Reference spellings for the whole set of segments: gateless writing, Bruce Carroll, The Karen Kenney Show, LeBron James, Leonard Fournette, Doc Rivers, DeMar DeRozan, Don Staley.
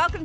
welcome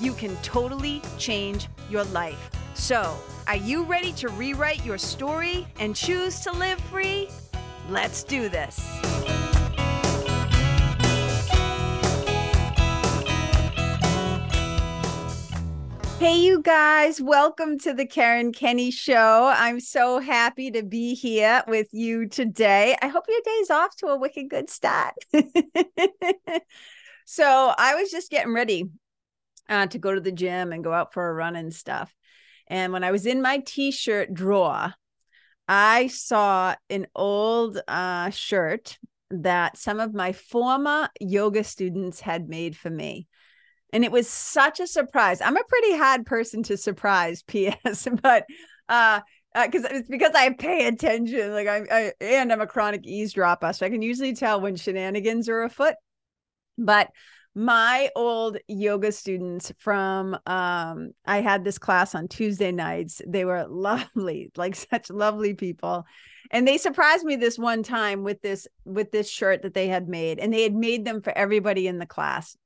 you can totally change your life. So, are you ready to rewrite your story and choose to live free? Let's do this. Hey, you guys, welcome to The Karen Kenney Show. I'm so happy to be here with you today. I hope your day's off to a wicked good start. So I was just getting ready to go to the gym and go out for a run and stuff. And when I was in my t-shirt drawer, I saw an old shirt that some of my former yoga students had made for me. And it was such a surprise. I'm a pretty hard person to surprise, P.S., but because I pay attention, like I'm a chronic eavesdropper, so I can usually tell when shenanigans are afoot. But my old yoga students from, I had this class on Tuesday nights. They were lovely, like such lovely people. And they surprised me this one time with this shirt that they had made. And they had made them for everybody in the class.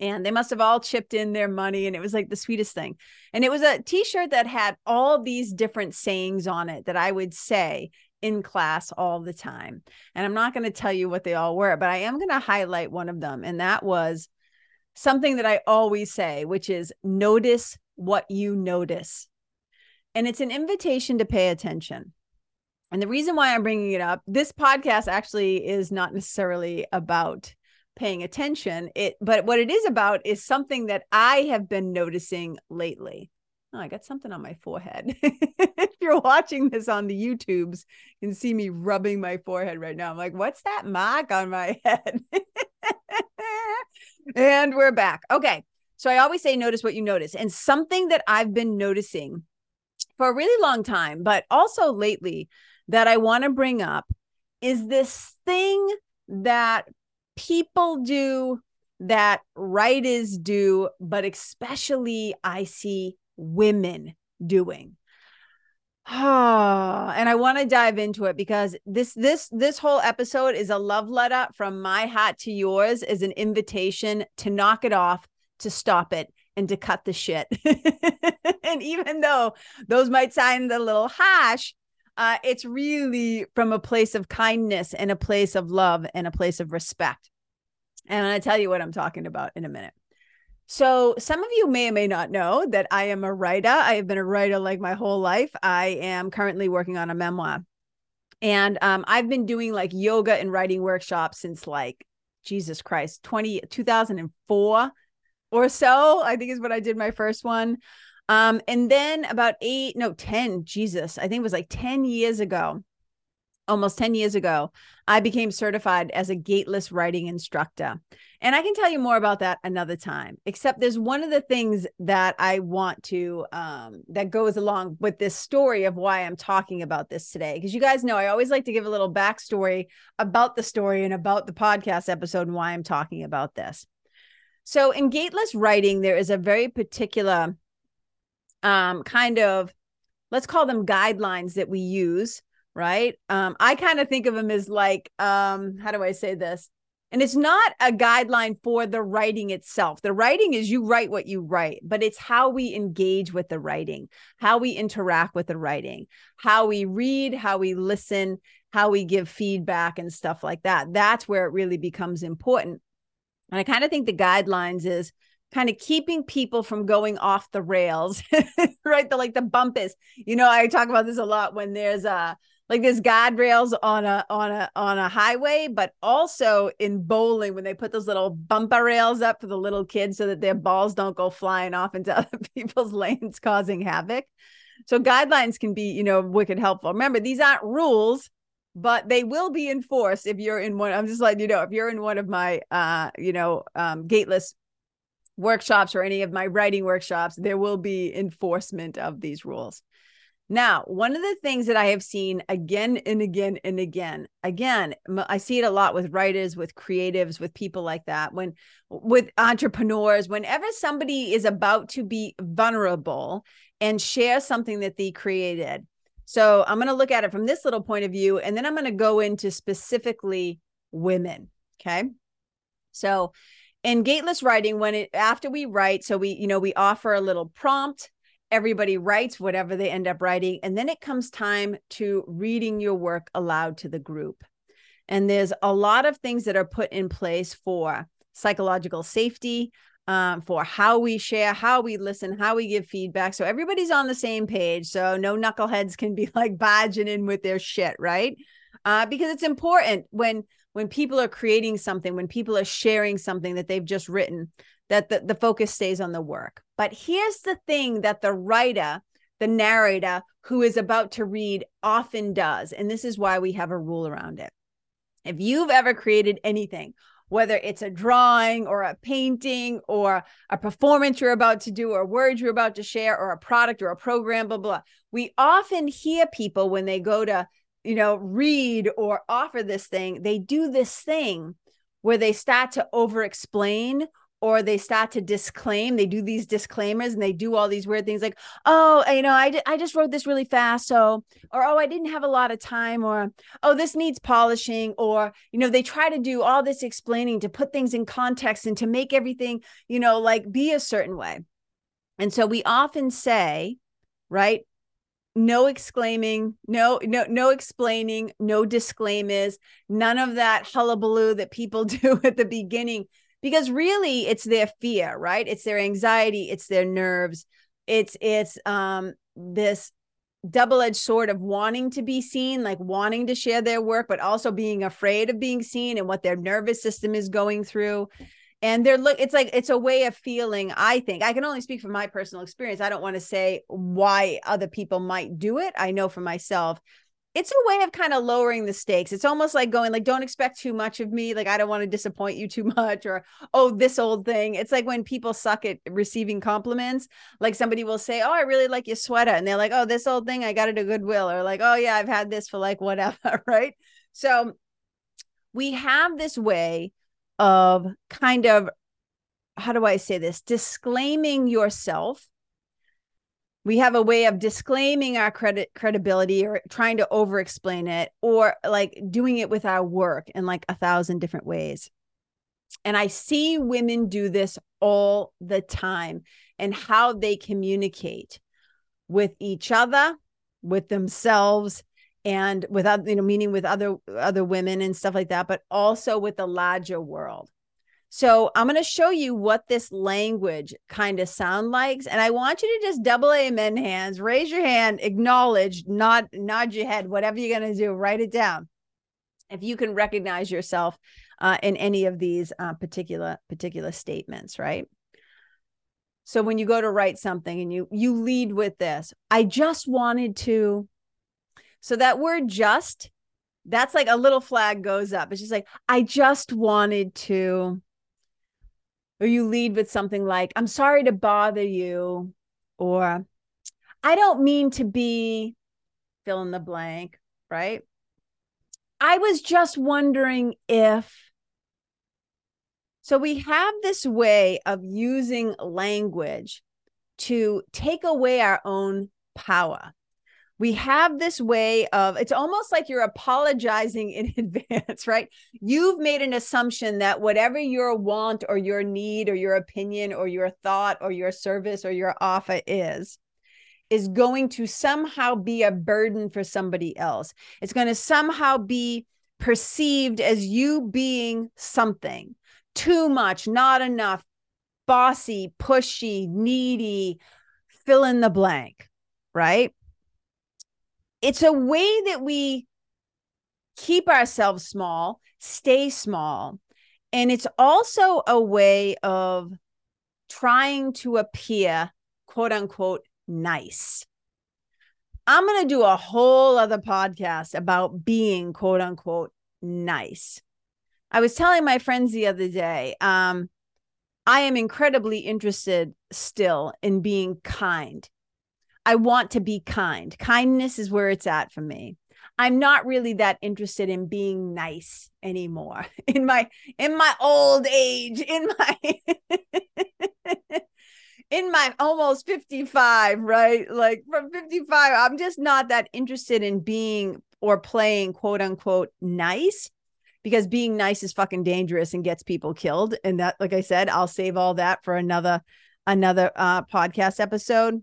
And they must have all chipped in their money. And it was like the sweetest thing. And it was a t-shirt that had all these different sayings on it that I would say in class all the time. And I'm not going to tell you what they all were, but I am going to highlight one of them. And that was something that I always say, which is notice what you notice. And it's an invitation to pay attention. And the reason why I'm bringing it up, this podcast actually is not necessarily about paying attention, but what it is about is something that I have been noticing lately. Oh, I got something on my forehead. If you're watching this on the YouTubes, you can see me rubbing my forehead right now. I'm like, what's that mark on my head? And we're back. Okay. So I always say, notice what you notice. And something that I've been noticing for a really long time, but also lately that I want to bring up is this thing that people do, that writers do, but especially I see women doing. And I want to dive into it because this whole episode is a love letter from my heart to yours, is an invitation to knock it off, to stop it, and to cut the shit. And even though those might sound a little harsh, it's really from a place of kindness and a place of love and a place of respect. And I'll tell you what I'm talking about in a minute. So some of you may or may not know that I am a writer. I have been a writer like my whole life. I am currently working on a memoir. And I've been doing like yoga and writing workshops since like, Jesus Christ, 2004 or so, I think is when I did my first one. And then about 10 years ago, almost 10 years ago, I became certified as a gateless writing instructor. And I can tell you more about that another time, except there's one of the things that I want to, that goes along with this story of why I'm talking about this today. Because you guys know, I always like to give a little backstory about the story and about the podcast episode and why I'm talking about this. So in gateless writing, there is a very particular kind of, let's call them guidelines that we use, right? I kind of think of them as like, how do I say this? And it's not a guideline for the writing itself. The writing is you write what you write, but it's how we engage with the writing, how we interact with the writing, how we read, how we listen, how we give feedback and stuff like that. That's where it really becomes important. And I kind of think the guidelines is kind of keeping people from going off the rails, right? The bump is, you know, I talk about this a lot when there's there's guardrails on a highway, but also in bowling, when they put those little bumper rails up for the little kids so that their balls don't go flying off into other people's lanes, causing havoc. So guidelines can be, you know, wicked helpful. Remember, these aren't rules, but they will be enforced if you're in one. I'm just letting you know, if you're in one of my, gateless workshops or any of my writing workshops, there will be enforcement of these rules. Now, one of the things that I have seen again and again, I see it a lot with writers, with creatives, with people like that, with entrepreneurs, whenever somebody is about to be vulnerable and share something that they created. So I'm going to look at it from this little point of view, and then I'm going to go into specifically women. Okay. So in gateless writing, after we write, so we offer a little prompt. Everybody writes whatever they end up writing. And then it comes time to reading your work aloud to the group. And there's a lot of things that are put in place for psychological safety, for how we share, how we listen, how we give feedback. So everybody's on the same page. So no knuckleheads can be like barging in with their shit, right? Because it's important when people are creating something, when people are sharing something that they've just written, that the focus stays on the work. But here's the thing that the writer, the narrator who is about to read often does. And this is why we have a rule around it. If you've ever created anything, whether it's a drawing or a painting or a performance you're about to do or words you're about to share or a product or a program, blah, blah, we often hear people when they go to, read or offer this thing, they do this thing where they start to over-explain or they start to disclaim. They do these disclaimers and they do all these weird things like, oh, I just wrote this really fast. So, or, oh, I didn't have a lot of time, or, oh, this needs polishing. Or, they try to do all this explaining to put things in context and to make everything, like be a certain way. And so we often say, right? No exclaiming, no explaining, no disclaimers, none of that hullabaloo that people do at the beginning. Because really, it's their fear, right? It's their anxiety. It's their nerves. It's this double-edged sword of wanting to be seen, like wanting to share their work, but also being afraid of being seen and what their nervous system is going through. And it's a way of feeling, I think. I can only speak from my personal experience. I don't want to say why other people might do it. I know for myself, it's a way of kind of lowering the stakes. It's almost like going like, don't expect too much of me. Like, I don't want to disappoint you too much, or, oh, this old thing. It's like when people suck at receiving compliments, like somebody will say, oh, I really like your sweater. And they're like, oh, this old thing, I got it at Goodwill, or like, oh yeah, I've had this for like whatever. Right. So we have this way of kind of, how do I say this? Disclaiming yourself. We have a way of disclaiming our credibility or trying to over-explain it, or like doing it with our work in like 1,000 different ways. And I see women do this all the time, and how they communicate with each other, with themselves, and with other, meaning with other women and stuff like that, but also with the larger world. So I'm going to show you what this language kind of sound likes. And I want you to just double amen hands, raise your hand, acknowledge, nod your head, whatever you're going to do, write it down. If you can recognize yourself in any of these particular statements, right? So when you go to write something and you lead with this, I just wanted to, so that word just, that's like a little flag goes up. It's just like, I just wanted to. Or you lead with something like, I'm sorry to bother you, or I don't mean to be fill in the blank, right? I was just wondering if. So we have this way of using language to take away our own power. We have this way of, it's almost like you're apologizing in advance, right? You've made an assumption that whatever your want or your need or your opinion or your thought or your service or your offer is going to somehow be a burden for somebody else. It's going to somehow be perceived as you being something, too much, not enough, bossy, pushy, needy, fill in the blank, right? It's a way that we keep ourselves small, stay small. And it's also a way of trying to appear, quote unquote, nice. I'm going to do a whole other podcast about being, quote unquote, nice. I was telling my friends the other day, I am incredibly interested still in being kind. I want to be kind. Kindness is where it's at for me. I'm not really that interested in being nice anymore in my old age, in my almost 55, right? Like from 55, I'm just not that interested in being or playing quote unquote nice, because being nice is fucking dangerous and gets people killed. And that, like I said, I'll save all that for another podcast episode.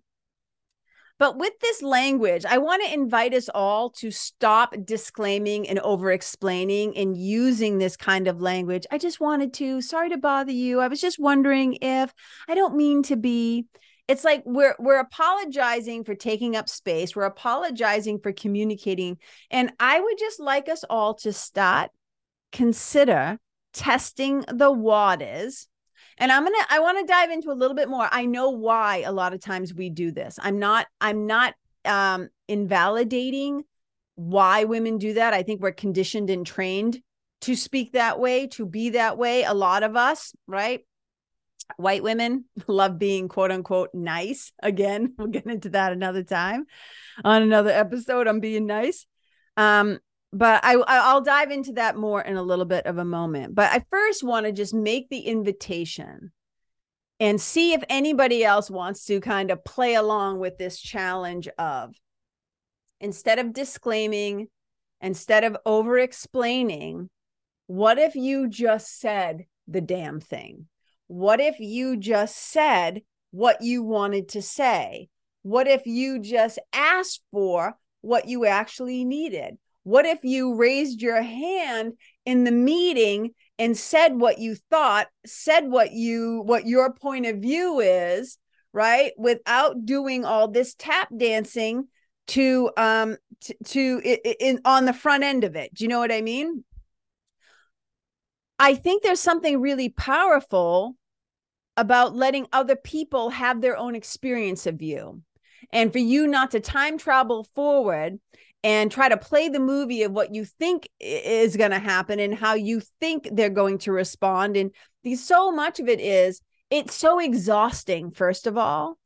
But with this language, I want to invite us all to stop disclaiming and over-explaining and using this kind of language. I just wanted to, sorry to bother you. I was just wondering if, I don't mean to be. It's like we're apologizing for taking up space. We're apologizing for communicating. And I would just like us all to consider testing the waters. And I want to dive into a little bit more. I know why a lot of times we do this. I'm not invalidating why women do that. I think we're conditioned and trained to speak that way, to be that way. A lot of us, right? White women love being quote unquote nice. Again, we'll get into that another time on another episode on being nice. But I'll dive into that more in a little bit of a moment. But I first want to just make the invitation and see if anybody else wants to kind of play along with this challenge of, instead of disclaiming, instead of over-explaining, what if you just said the damn thing? What if you just said what you wanted to say? What if you just asked for what you actually needed? What if you raised your hand in the meeting and said what you thought, said what your point of view is, right? Without doing all this tap dancing to on the front end of it. Do you know what I mean? I think there's something really powerful about letting other people have their own experience of you, and for you not to time travel forward and try to play the movie of what you think is going to happen and how you think they're going to respond. And so much of it is, it's so exhausting, first of all,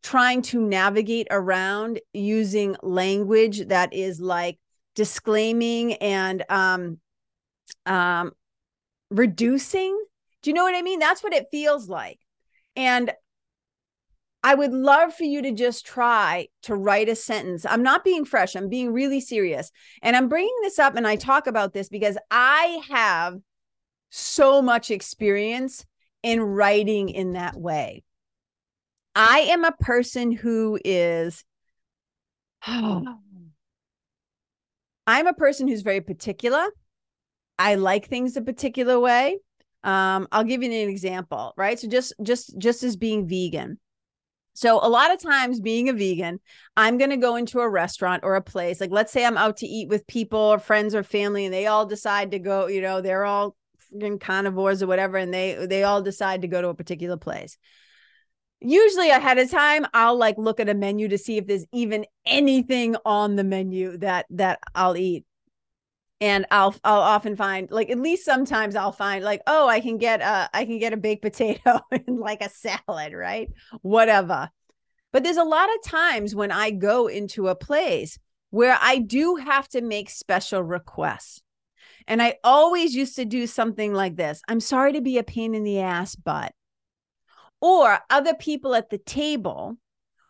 trying to navigate around using language that is like disclaiming and reducing. Do you know what I mean? That's what it feels like. And I would love for you to just try to write a sentence. I'm not being fresh. I'm being really serious. And I'm bringing this up, and I talk about this because I have so much experience in writing in that way. I am a person who's very particular. I like things a particular way. I'll give you an example, right? So just as being vegan. So a lot of times being a vegan, I'm going to go into a restaurant or a place, like let's say I'm out to eat with people or friends or family, and they all decide to go, you know, they're all carnivores or whatever. And they all decide to go to a particular place. Usually ahead of time, I'll like look at a menu to see if there's even anything on the menu that I'll eat. And I'll often find, like, at least sometimes I'll find like, oh, I can get a baked potato and like a salad, right? Whatever. But there's a lot of times when I go into a place where I do have to make special requests. And I always used to do something like this. I'm sorry to be a pain in the ass, but, or other people at the table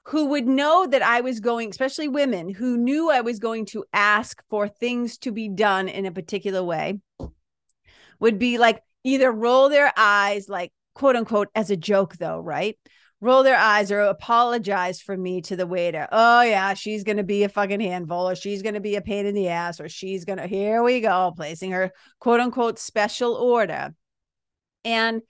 who would know that I was going, especially women who knew I was going to ask for things to be done in a particular way, would be like, either roll their eyes, like quote unquote, as a joke though, right? Roll their eyes or apologize for me to the waiter. Oh yeah, she's going to be a fucking handful, or she's going to be a pain in the ass, or she's going to, here we go, placing her quote unquote special order. And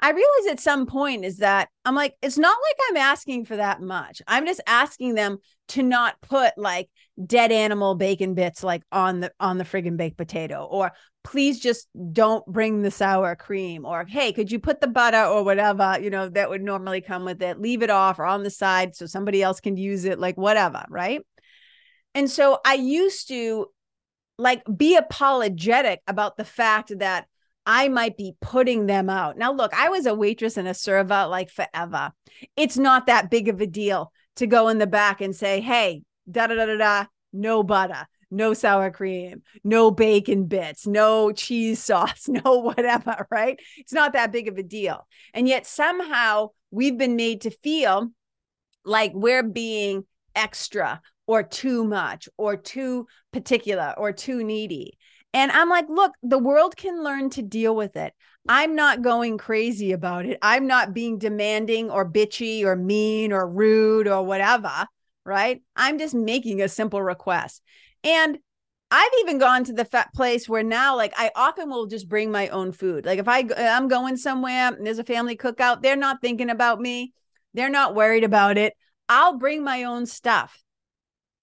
I realized at some point is that I'm like, it's not like I'm asking for that much. I'm just asking them to not put like dead animal bacon bits like on the friggin' baked potato, or please just don't bring the sour cream, or hey, could you put the butter or whatever, you know, that would normally come with it, leave it off or on the side so somebody else can use it, like whatever, right? And so I used to like be apologetic about the fact that I might be putting them out. Now, look, I was a waitress and a server like forever. It's not that big of a deal to go in the back and say, hey, da-da-da-da-da, no butter, no sour cream, no bacon bits, no cheese sauce, no whatever, right? It's not that big of a deal. And yet somehow we've been made to feel like we're being extra or too much or too particular or too needy. And I'm like, look, the world can learn to deal with it. I'm not going crazy about it. I'm not being demanding or bitchy or mean or rude or whatever, right? I'm just making a simple request. And I've even gone to the place where now, like, I often will just bring my own food. Like if I'm going somewhere and there's a family cookout, they're not thinking about me. They're not worried about it. I'll bring my own stuff,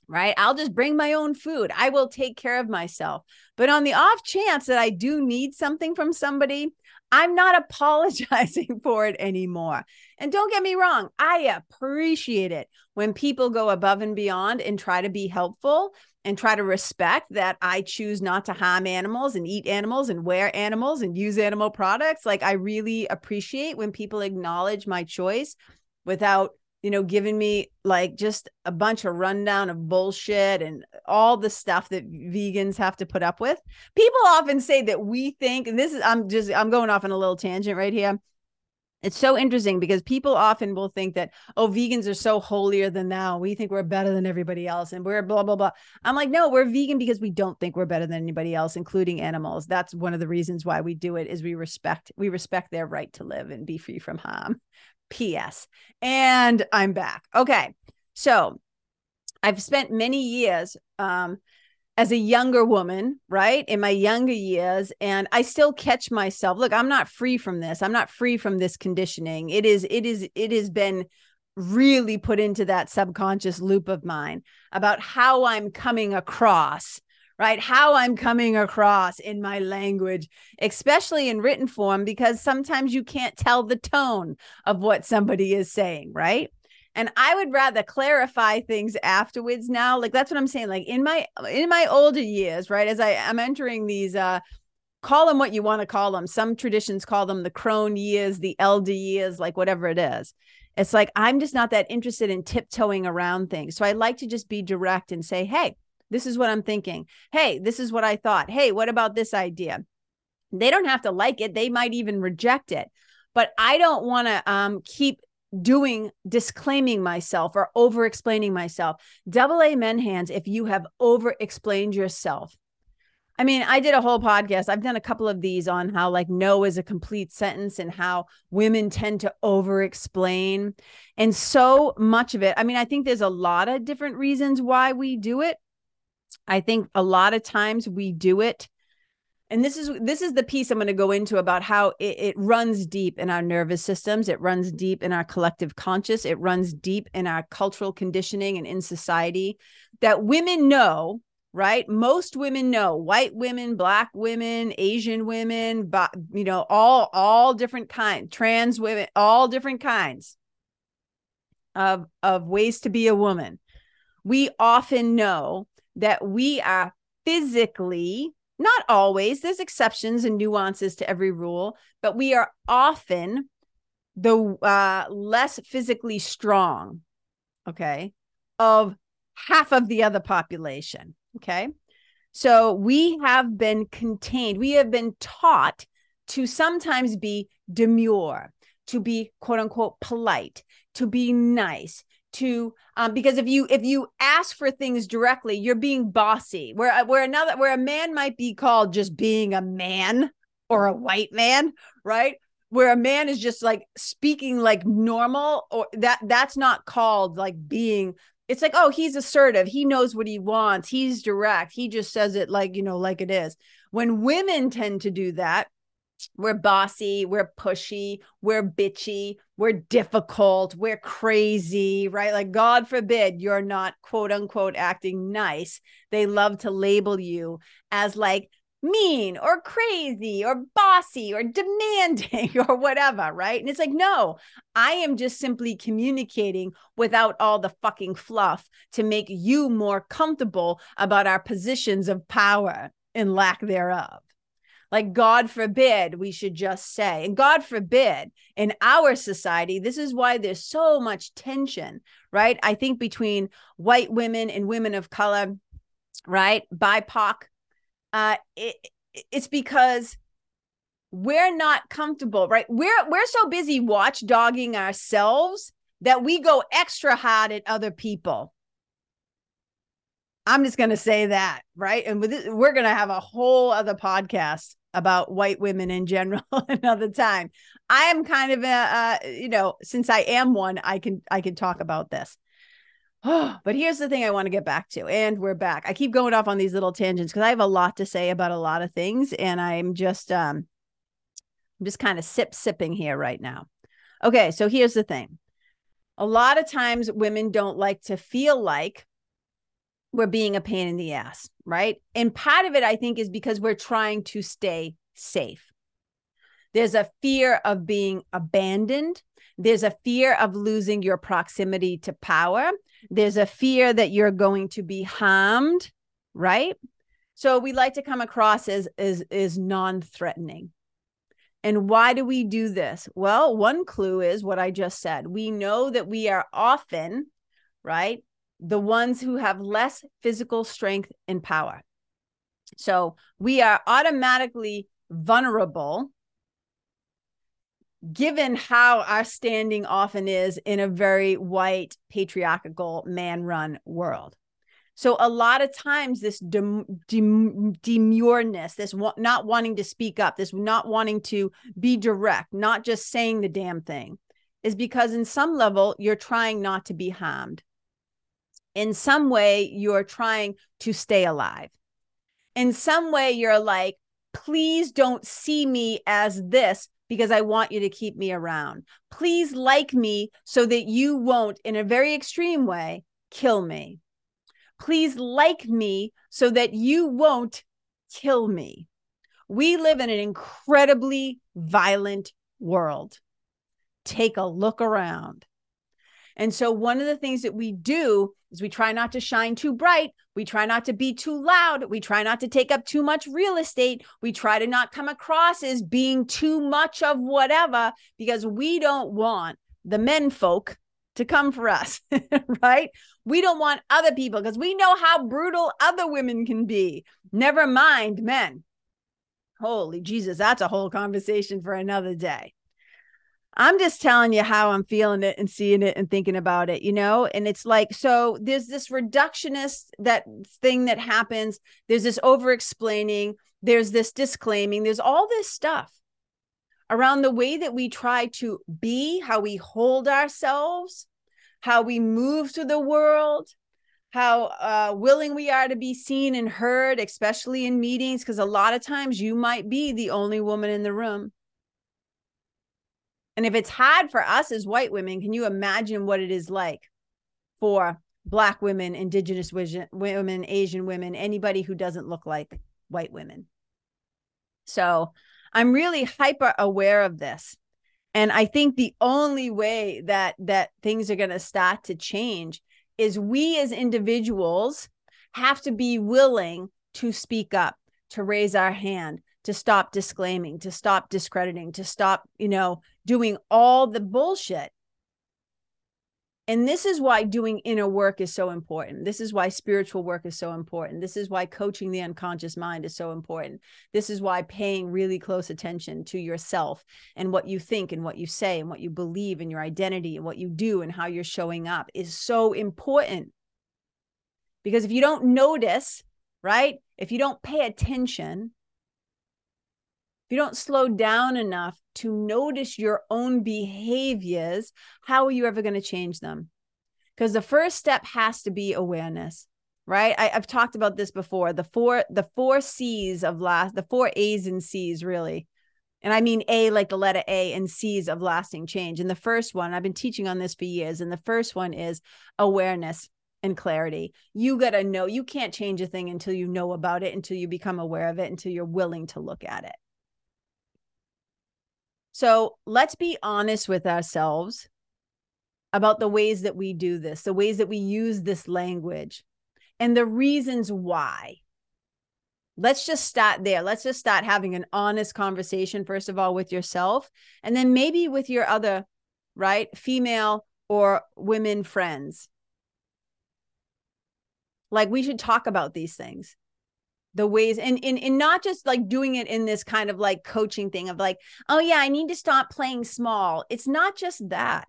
right? I'll just bring my own food. I will take care of myself. But on the off chance that I do need something from somebody, I'm not apologizing for it anymore. And don't get me wrong, I appreciate it when people go above and beyond and try to be helpful and try to respect that I choose not to harm animals and eat animals and wear animals and use animal products. Like I really appreciate when people acknowledge my choice without, you know, giving me like just a bunch of rundown of bullshit and all the stuff that vegans have to put up with. People often say that we think, and this is, I'm going off on a little tangent right here. It's so interesting because people often will think that, oh, vegans are so holier than thou. We think we're better than everybody else and we're blah, blah, blah. I'm like, no, we're vegan because we don't think we're better than anybody else, including animals. That's one of the reasons why we do it is we respect their right to live and be free from harm. P.S. And I'm back. Okay. So I've spent many years as a younger woman, right? In my younger years. And I still catch myself. Look, I'm not free from this. I'm not free from this conditioning. It has been really put into that subconscious loop of mine about how I'm coming across, right? How I'm coming across in my language, especially in written form, because sometimes you can't tell the tone of what somebody is saying, right? And I would rather clarify things afterwards now. Like, that's what I'm saying. Like in my older years, right? As I'm entering these, call them what you want to call them. Some traditions call them the crone years, the elder years, like whatever it is. It's like, I'm just not that interested in tiptoeing around things. So I like to just be direct and say, hey, this is what I'm thinking. Hey, this is what I thought. Hey, what about this idea? They don't have to like it. They might even reject it. But I don't want to keep disclaiming myself or over-explaining myself. Double amen hands if you have over-explained yourself. I mean, I did a whole podcast. I've done a couple of these on how like no is a complete sentence and how women tend to over-explain. And so much of it, I mean, I think there's a lot of different reasons why we do it. I think a lot of times we do it. And this is the piece I'm going to go into about how it runs deep in our nervous systems. It runs deep in our collective conscious. It runs deep in our cultural conditioning and in society that women know, right? Most women know, white women, black women, Asian women, you know, all different kinds, trans women, all different kinds of ways to be a woman. We often know that we are physically, not always, there's exceptions and nuances to every rule, but we are often the less physically strong, okay, of half of the other population, okay? So we have been contained. We have been taught to sometimes be demure, to be quote unquote polite, to be nice, because if you ask for things directly, you're being bossy. Where a man might be called just being a man or a white man, right? Where a man is just like speaking like normal, or that's not called like being. It's like, oh, he's assertive. He knows what he wants. He's direct. He just says it like, you know, like it is. When women tend to do that, we're bossy, we're pushy, we're bitchy, we're difficult, we're crazy, right? Like, God forbid you're not quote unquote acting nice. They love to label you as like mean or crazy or bossy or demanding or whatever, right? And it's like, no, I am just simply communicating without all the fucking fluff to make you more comfortable about our positions of power and lack thereof. Like, God forbid, we should just say. And God forbid, in our society, this is why there's so much tension, right? I think between white women and women of color, right? BIPOC. It's because we're not comfortable, right? We're so busy watchdogging ourselves that we go extra hard at other people. I'm just going to say that, right? And with this, we're going to have a whole other podcast about white women in general another time. I am kind of, since I am one, I can talk about this. Oh, but here's the thing I want to get back to. And we're back. I keep going off on these little tangents because I have a lot to say about a lot of things. And I'm just kind of sipping here right now. Okay. So here's the thing. A lot of times women don't like to feel like we're being a pain in the ass, right? And part of it, I think, is because we're trying to stay safe. There's a fear of being abandoned. There's a fear of losing your proximity to power. There's a fear that you're going to be harmed, right? So we like to come across as non-threatening. And why do we do this? Well, one clue is what I just said. We know that we are often, right, the ones who have less physical strength and power. So we are automatically vulnerable given how our standing often is in a very white, patriarchal, man-run world. So a lot of times this demureness, this not wanting to speak up, this not wanting to be direct, not just saying the damn thing, is because in some level, you're trying not to be harmed. In some way, you're trying to stay alive. In some way, you're like, please don't see me as this because I want you to keep me around. Please like me so that you won't, in a very extreme way, kill me. Please like me so that you won't kill me. We live in an incredibly violent world. Take a look around. And so one of the things that we do is we try not to shine too bright. We try not to be too loud. We try not to take up too much real estate. We try to not come across as being too much of whatever, because we don't want the men folk to come for us, right? We don't want other people because we know how brutal other women can be. Never mind men. Holy Jesus, that's a whole conversation for another day. I'm just telling you how I'm feeling it and seeing it and thinking about it, you know? And it's like, so there's this reductionist, that thing that happens. There's this over-explaining. There's this disclaiming. There's all this stuff around the way that we try to be, how we hold ourselves, how we move through the world, how willing we are to be seen and heard, especially in meetings, because a lot of times you might be the only woman in the room. And if it's hard for us as white women, can you imagine what it is like for Black women, Indigenous women, Asian women, anybody who doesn't look like white women? So I'm really hyper aware of this. And I think the only way that things are going to start to change is we as individuals have to be willing to speak up, to raise our hand, to stop disclaiming, to stop discrediting, to stop, doing all the bullshit. And this is why doing inner work is so important. This is why spiritual work is so important. This is why coaching the unconscious mind is so important. This is why paying really close attention to yourself and what you think and what you say and what you believe and your identity and what you do and how you're showing up is so important. Because if you don't notice, right? If you don't pay attention, if you don't slow down enough to notice your own behaviors, how are you ever going to change them? Because the first step has to be awareness, right? I've talked about this before, the four C's of last, the four A's and C's really. And I mean A like the letter A and C's of lasting change. And the first one, I've been teaching on this for years. And the first one is awareness and clarity. You got to know, you can't change a thing until you know about it, until you become aware of it, until you're willing to look at it. So let's be honest with ourselves about the ways that we do this, the ways that we use this language, and the reasons why. Let's just start there. Let's just start having an honest conversation, first of all, with yourself, and then maybe with your other, right, female or women friends. Like, we should talk about these things, the ways, and not just like doing it in this kind of like coaching thing of like, oh yeah, I need to stop playing small. It's not just that.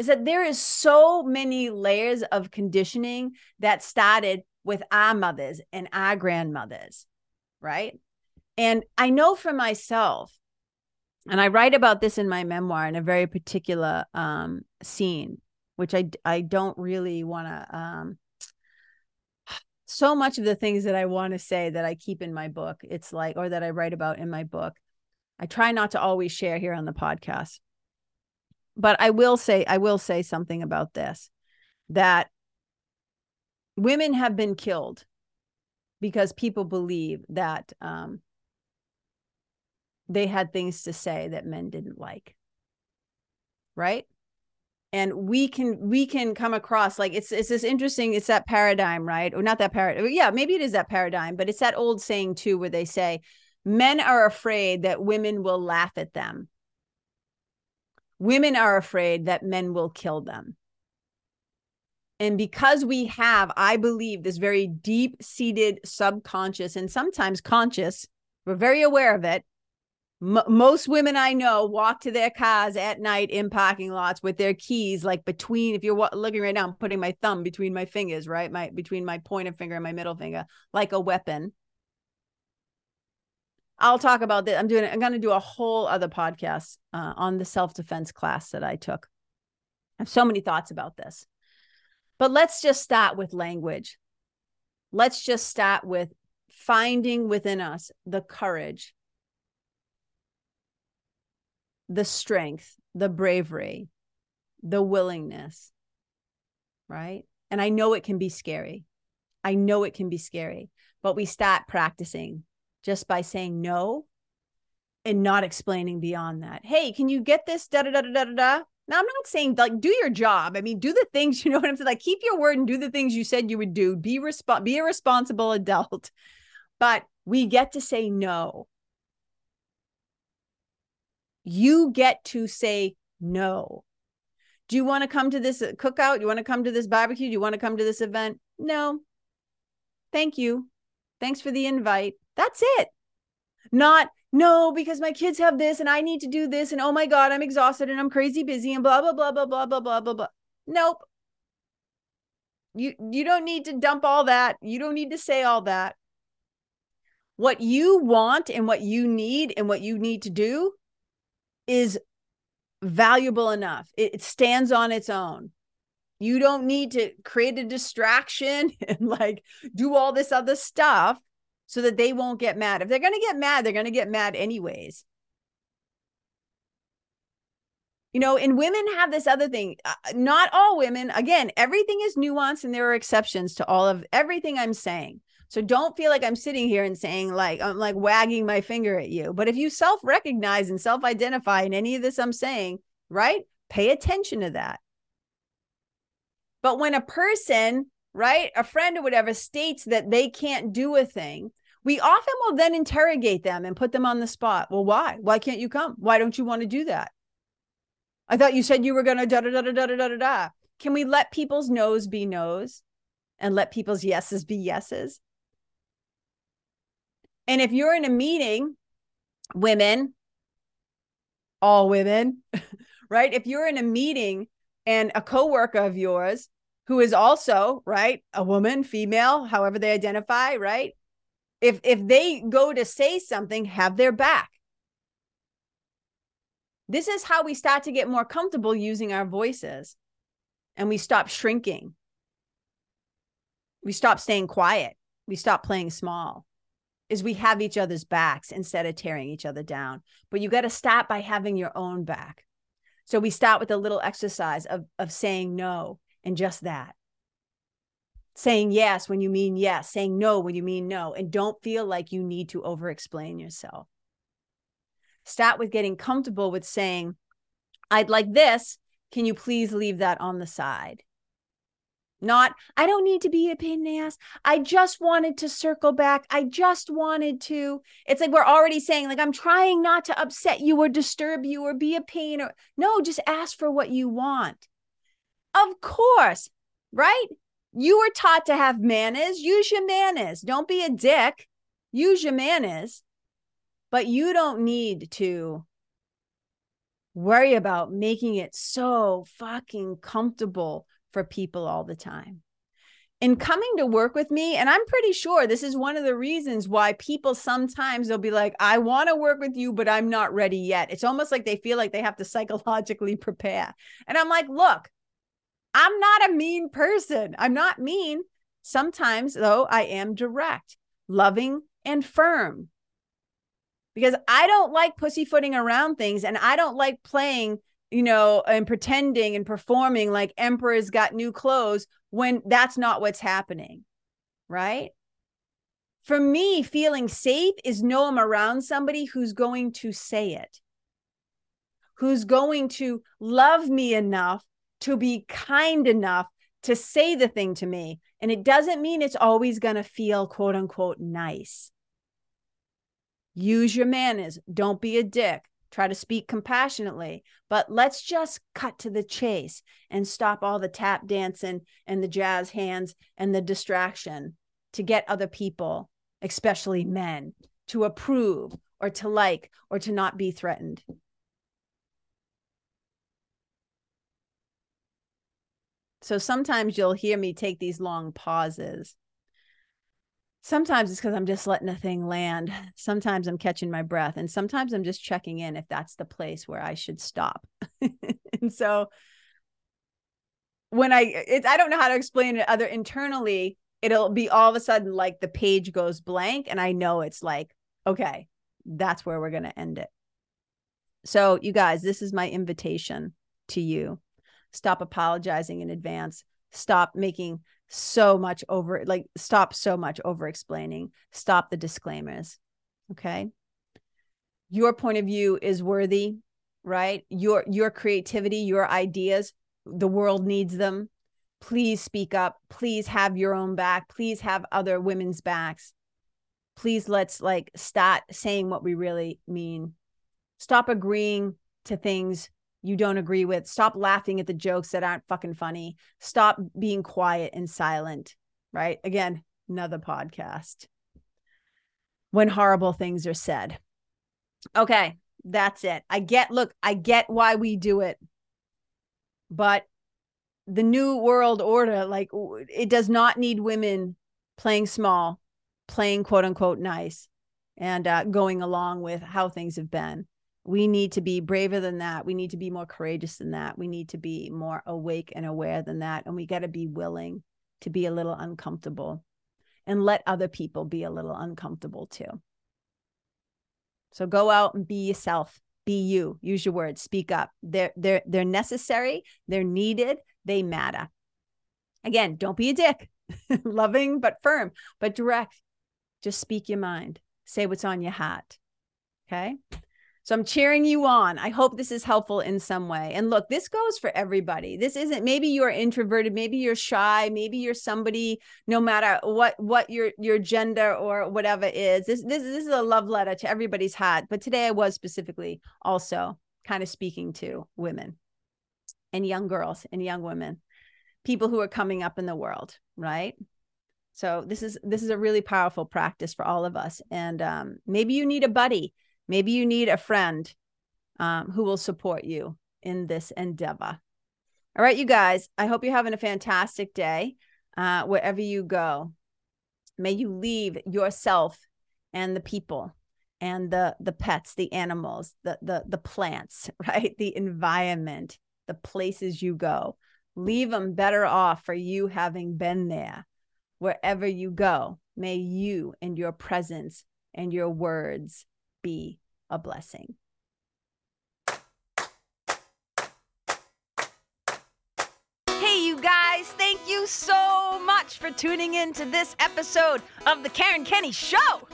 It's that there is so many layers of conditioning that started with our mothers and our grandmothers, right? And I know for myself, and I write about this in my memoir in a very particular scene, which I don't really want to, so much of the things that I want to say that I keep in my book, it's like, or that I write about in my book, I try not to always share here on the podcast. But I will say something about this, that women have been killed because people believe that they had things to say that men didn't like, right? And we can come across like it's this interesting, it's that paradigm, right? Or not that paradigm. Yeah, maybe it is that paradigm, but it's that old saying too, where they say men are afraid that women will laugh at them. Women are afraid that men will kill them. And because we have, I believe, this very deep-seated subconscious and sometimes conscious, we're very aware of it. Most women I know walk to their cars at night in parking lots with their keys, like between, if you're looking right now, I'm putting my thumb between my fingers, right? Between my pointer finger and my middle finger, like a weapon. I'll talk about this. I'm going to do a whole other podcast on the self-defense class that I took. I have so many thoughts about this. But let's just start with language. Let's just start with finding within us the courage, the strength, the bravery, the willingness, right? And I know it can be scary. I know it can be scary, but we start practicing just by saying no and not explaining beyond that. Hey, can you get this? Da da da da da da. Now, I'm not saying like do your job. I mean, do the things, you know what I'm saying? Like, keep your word and do the things you said you would do. Be a responsible adult. But we get to say no. You get to say no. Do you want to come to this cookout? Do you want to come to this barbecue? Do you want to come to this event? No. Thank you. Thanks for the invite. That's it. Not, no, because my kids have this and I need to do this. And oh my God, I'm exhausted and I'm crazy busy and blah, blah, blah, blah, blah, blah, blah, blah, blah. Nope. You don't need to dump all that. You don't need to say all that. What you want and what you need and what you need to do is valuable enough. It stands on its own. You don't need to create a distraction and like do all this other stuff so that they won't get mad. If they're going to get mad, they're going to get mad anyways. You know, and women have this other thing. Not all women. Again, everything is nuanced and there are exceptions to all of everything I'm saying. So don't feel like I'm sitting here and saying like, I'm like wagging my finger at you. But if you self-recognize and self-identify in any of this I'm saying, right? Pay attention to that. But when a person, right, a friend or whatever states that they can't do a thing, we often will then interrogate them and put them on the spot. Well, why? Why can't you come? Why don't you want to do that? I thought you said you were going to da da da da da da da da. Can we let people's no's be no's and let people's yeses be yeses? And if you're in a meeting, women, all women, right? If you're in a meeting and a coworker of yours who is also, right, a woman, female, however they identify, right? If they go to say something, have their back. This is how we start to get more comfortable using our voices. And we stop shrinking. We stop staying quiet. We stop playing small. Is we have each other's backs instead of tearing each other down. But you got to start by having your own back. So we start with a little exercise of saying no. And just that. Saying yes when you mean yes. Saying no when you mean no. And don't feel like you need to over-explain yourself. Start with getting comfortable with saying, I'd like this. Can you please leave that on the side? Not, I don't need to be a pain in the ass. I just wanted to circle back. I just wanted to. It's like we're already saying, like, I'm trying not to upset you or disturb you or be a pain. Or no, just ask for what you want. Of course, right? You were taught to have manners. Use your manners. Don't be a dick. Use your manners. But you don't need to worry about making it so fucking comfortable for people all the time. In coming to work with me, and I'm pretty sure this is one of the reasons why people sometimes they'll be like, I want to work with you, but I'm not ready yet. It's almost like they feel like they have to psychologically prepare. And I'm like, look, I'm not a mean person. I'm not mean. Sometimes, though, I am direct, loving, and firm. Because I don't like pussyfooting around things, and I don't like playing, you know, and pretending and performing like emperor's got new clothes when that's not what's happening, right? For me, feeling safe is know I'm around somebody who's going to say it, who's going to love me enough to be kind enough to say the thing to me. And it doesn't mean it's always going to feel quote unquote nice. Use your manners. Don't be a dick. Try to speak compassionately, but let's just cut to the chase and stop all the tap dancing and the jazz hands and the distraction to get other people, especially men, to approve or to like or to not be threatened. So sometimes you'll hear me take these long pauses. Sometimes it's because I'm just letting a thing land. Sometimes I'm catching my breath. And sometimes I'm just checking in if that's the place where I should stop. And so when I don't know how to explain it other internally, it'll be all of a sudden like the page goes blank and I know it's like, okay, that's where we're going to end it. So you guys, this is my invitation to you. Stop apologizing in advance. Stop making so much over explaining. Stop the disclaimers. Okay. Your point of view is worthy, right? Your creativity, your ideas, the world needs them. Please speak up. Please have your own back. Please have other women's backs. Please let's like start saying what we really mean. Stop agreeing to things you don't agree with. Stop laughing at the jokes that aren't fucking funny. Stop being quiet and silent, right? Again, another podcast. When horrible things are said. Okay, that's it. I get why we do it. But the new world order, like it does not need women playing small, playing quote unquote nice, and going along with how things have been. We need to be braver than that. We need to be more courageous than that. We need to be more awake and aware than that. And we got to be willing to be a little uncomfortable and let other people be a little uncomfortable too. So go out and be yourself. Be you. Use your words. Speak up. They're necessary. They're needed. They matter. Again, don't be a dick. Loving but firm, but direct. Just speak your mind. Say what's on your heart. Okay? So I'm cheering you on. I hope this is helpful in some way. And look, this goes for everybody. This isn't, maybe you're introverted, maybe you're shy, maybe you're somebody, no matter what your gender or whatever is. This is a love letter to everybody's heart. But today I was specifically also kind of speaking to women and young girls and young women, people who are coming up in the world, right? So this is a really powerful practice for all of us. And maybe you need a buddy. Maybe you need a friend who will support you in this endeavor. All right, you guys, I hope you're having a fantastic day wherever you go. May you leave yourself and the people and the pets, the animals, the plants, right? The environment, the places you go. Leave them better off for you having been there. Wherever you go, may you and your presence and your words be a blessing. Hey, you guys, thank you so much for tuning in to this episode of The Karen Kenney Show.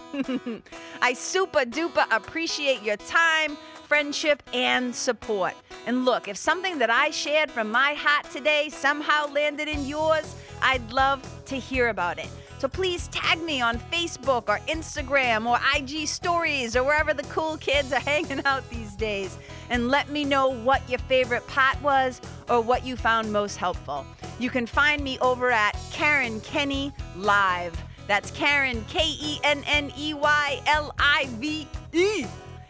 I super duper appreciate your time, friendship, and support. And look, if something that I shared from my heart today somehow landed in yours, I'd love to hear about it. So please tag me on Facebook or Instagram or IG Stories or wherever the cool kids are hanging out these days. And let me know what your favorite part was or what you found most helpful. You can find me over at Karen Kenney Live. That's Karen, Kenney Live.